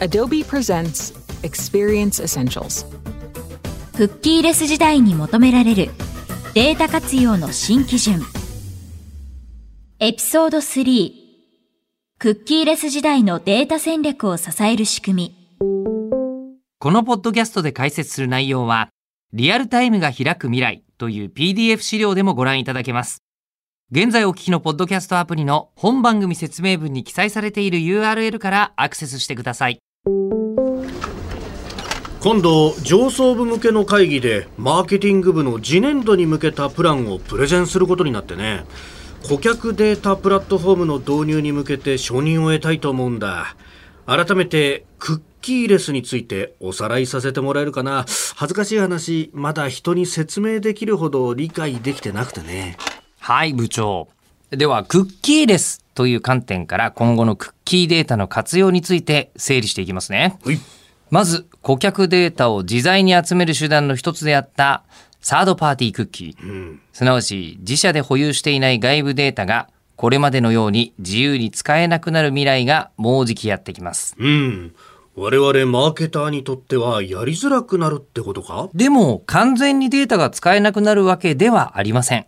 Adobe presents Experience Essentials. クッキーレス時代に求められるデータ活用の新基準。エピソード3、クッキーレス時代のデータ戦略を支える仕組み。このポッドキャストで解説する内容は、リアルタイムが開く未来という PDF 資料でもご覧いただけます。現在お聞きのポッドキャストアプリの本番組説明文に記載されている URL からアクセスしてください。今度、上層部向けの会議でマーケティング部の次年度に向けたプランをプレゼンすることになってね、顧客データプラットフォームの導入に向けて承認を得たいと思うんだ。改めてクッキーレスについておさらいさせてもらえるかな。恥ずかしい話、まだ人に説明できるほど理解できてなくてね。はい、部長。ではクッキーレスという観点から今後のクッキーデータの活用について整理していきますね。はい。まず顧客データを自在に集める手段の一つであったサードパーティークッキー、すなわち自社で保有していない外部データがこれまでのように自由に使えなくなる未来がもうじきやってきます。うん。我々マーケターにとってはやりづらくなるってことか？でも完全にデータが使えなくなるわけではありません。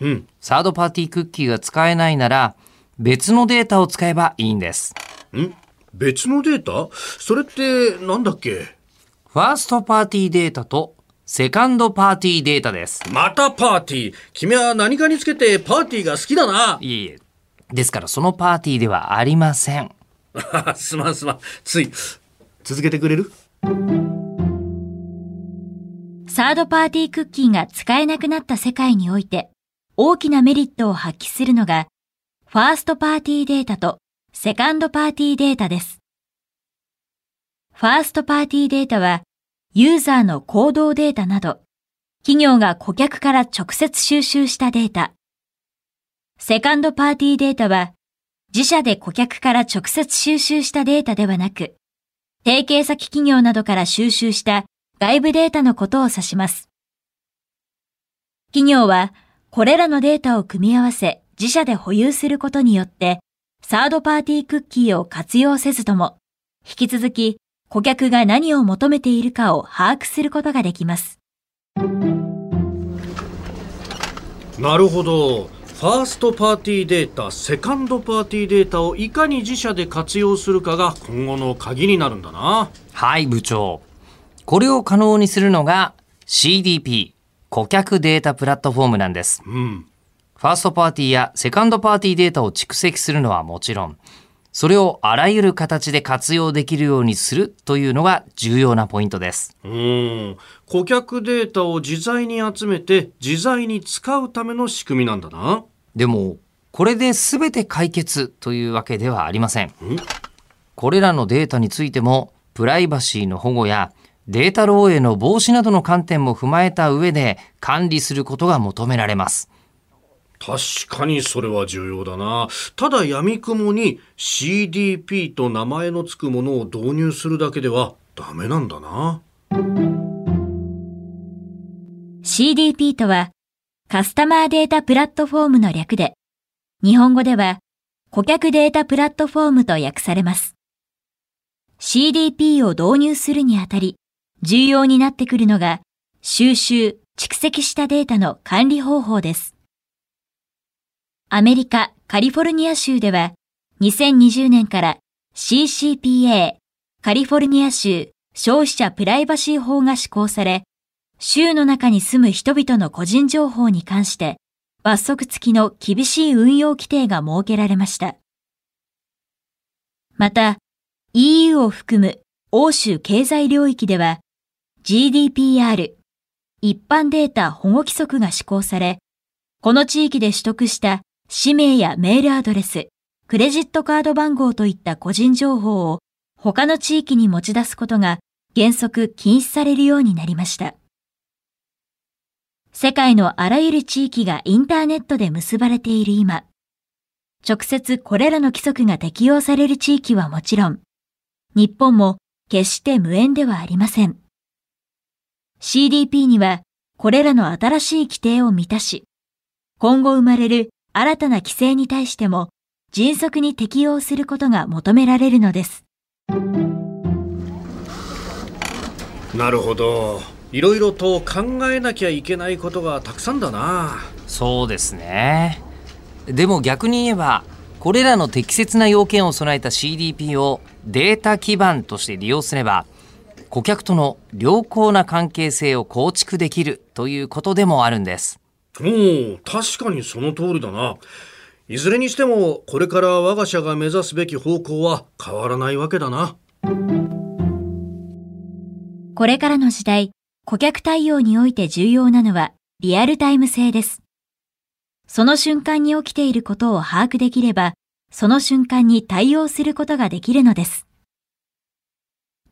うん。サードパーティークッキーが使えないなら別のデータを使えばいいんです。ん？別のデータ？それってなんだっけ？ファーストパーティーデータとセカンドパーティーデータです。またパーティー。君は何かにつけてパーティーが好きだな。いえいえ。ですからそのパーティーではありません。すまん。つい。続けてくれる？サードパーティークッキーが使えなくなった世界において、大きなメリットを発揮するのが、ファーストパーティーデータとセカンドパーティーデータです。ファーストパーティーデータは、ユーザーの行動データなど、企業が顧客から直接収集したデータ。セカンドパーティーデータは、自社で顧客から直接収集したデータではなく、提携先企業などから収集した外部データのことを指します。企業は、これらのデータを組み合わせ自社で保有することによって、サードパーティークッキーを活用せずとも、引き続き顧客が何を求めているかを把握することができます。なるほど。ファーストパーティーデータ、セカンドパーティーデータをいかに自社で活用するかが今後の鍵になるんだな。はい、部長。これを可能にするのが CDP。顧客データプラットフォームなんです。うん。ファーストパーティーやセカンドパーティーデータを蓄積するのはもちろん、それをあらゆる形で活用できるようにするというのが重要なポイントです。顧客データを自在に集めて自在に使うための仕組みなんだな。でも、これで全て解決というわけではありません。これらのデータについても、プライバシーの保護やデータ漏洩の防止などの観点も踏まえた上で管理することが求められます。確かにそれは重要だな。ただ闇雲に CDP と名前の付くものを導入するだけではダメなんだな。CDP とはカスタマーデータプラットフォームの略で、日本語では顧客データプラットフォームと訳されます。CDP を導入するにあたり、重要になってくるのが収集・蓄積したデータの管理方法です。アメリカ・カリフォルニア州では2020年から CCPA カリフォルニア州消費者プライバシー法が施行され、州の中に住む人々の個人情報に関して罰則付きの厳しい運用規定が設けられました。また、EU を含む欧州経済領域では GDPR 一般データ保護規則が施行され、この地域で取得した氏名やメールアドレス、クレジットカード番号といった個人情報を他の地域に持ち出すことが原則禁止されるようになりました。世界のあらゆる地域がインターネットで結ばれている今、直接これらの規則が適用される地域はもちろん、日本も決して無縁ではありません。CDP にはこれらの新しい規定を満たし、今後生まれる新たな規制に対しても迅速に適用することが求められるのです。なるほど、いろいろと考えなきゃいけないことがたくさんだな。そうですね。でも逆に言えば、これらの適切な要件を備えた CDP をデータ基盤として利用すれば、顧客との良好な関係性を構築できるということでもあるんです。おー、確かにその通りだな。いずれにしてもこれから我が社が目指すべき方向は変わらないわけだな。これからの時代、顧客対応において重要なのはリアルタイム性です。その瞬間に起きていることを把握できれば、その瞬間に対応することができるのです。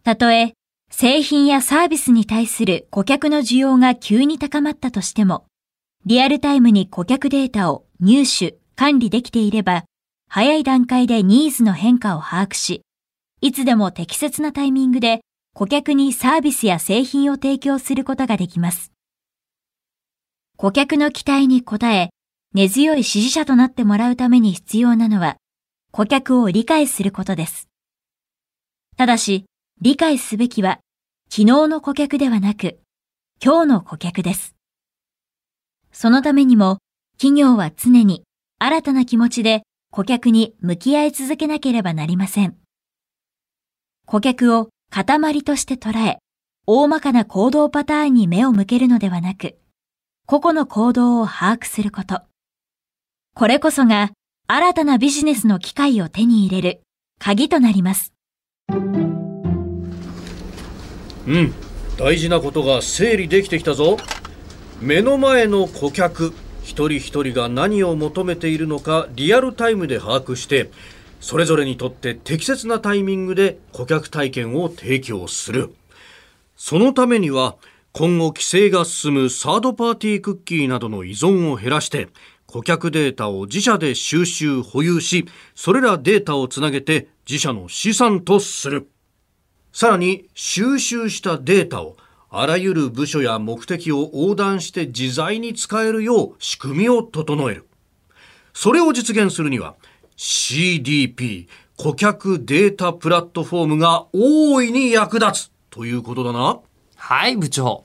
たとえ、製品やサービスに対する顧客の需要が急に高まったとしても、リアルタイムに顧客データを入手、管理できていれば、早い段階でニーズの変化を把握し、いつでも適切なタイミングで顧客にサービスや製品を提供することができます。顧客の期待に応え、根強い支持者となってもらうために必要なのは、顧客を理解することです。ただし、理解すべきは、昨日の顧客ではなく、今日の顧客です。そのためにも、企業は常に新たな気持ちで顧客に向き合い続けなければなりません。顧客を塊として捉え、大まかな行動パターンに目を向けるのではなく、個々の行動を把握すること。これこそが新たなビジネスの機会を手に入れる鍵となります。うん、大事なことが整理できてきたぞ。目の前の顧客一人一人が何を求めているのかリアルタイムで把握して、それぞれにとって適切なタイミングで顧客体験を提供する。そのためには今後規制が進むサードパーティークッキーなどの依存を減らして、顧客データを自社で収集保有し、それらデータをつなげて自社の資産とする。さらに収集したデータをあらゆる部署や目的を横断して自在に使えるよう仕組みを整える。それを実現するには CDP 顧客データプラットフォームが大いに役立つということだな。はい部長、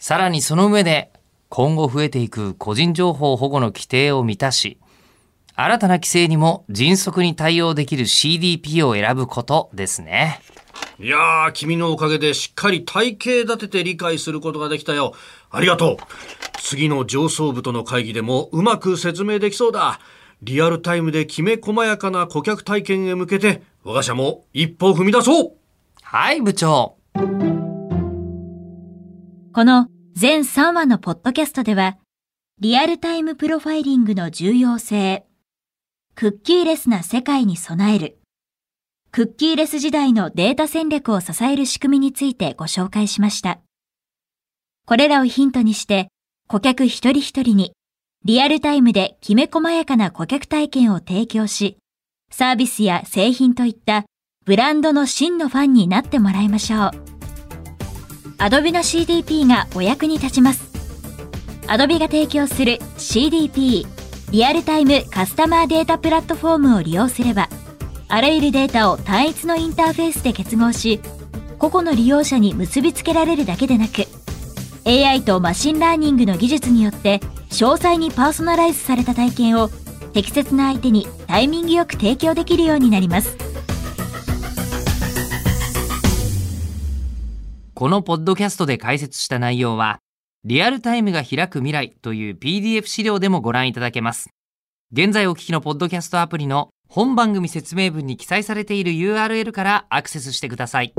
さらにその上で今後増えていく個人情報保護の規定を満たし、新たな規制にも迅速に対応できる CDP を選ぶことですね。いやー、君のおかげでしっかり体系立てて理解することができたよ。ありがとう。次の上層部との会議でもうまく説明できそうだ。リアルタイムできめ細やかな顧客体験へ向けて、我が社も一歩踏み出そう。はい部長。この全3話のポッドキャストでは、リアルタイムプロファイリングの重要性、クッキーレスな世界に備える、クッキーレス時代のデータ戦略を支える仕組みについてご紹介しました。これらをヒントにして、顧客一人一人にリアルタイムできめ細やかな顧客体験を提供し、サービスや製品といったブランドの真のファンになってもらいましょう。Adobe の CDP がお役に立ちます。Adobe が提供する CDP リアルタイムカスタマーデータプラットフォームを利用すれば、あらゆるデータを単一のインターフェースで結合し、個々の利用者に結びつけられるだけでなく、AI とマシンラーニングの技術によって詳細にパーソナライズされた体験を適切な相手にタイミングよく提供できるようになります。このポッドキャストで解説した内容は、リアルタイムが開く未来という PDF 資料でもご覧いただけます。現在お聞きのポッドキャストアプリの本番組説明文に記載されている URL からアクセスしてください。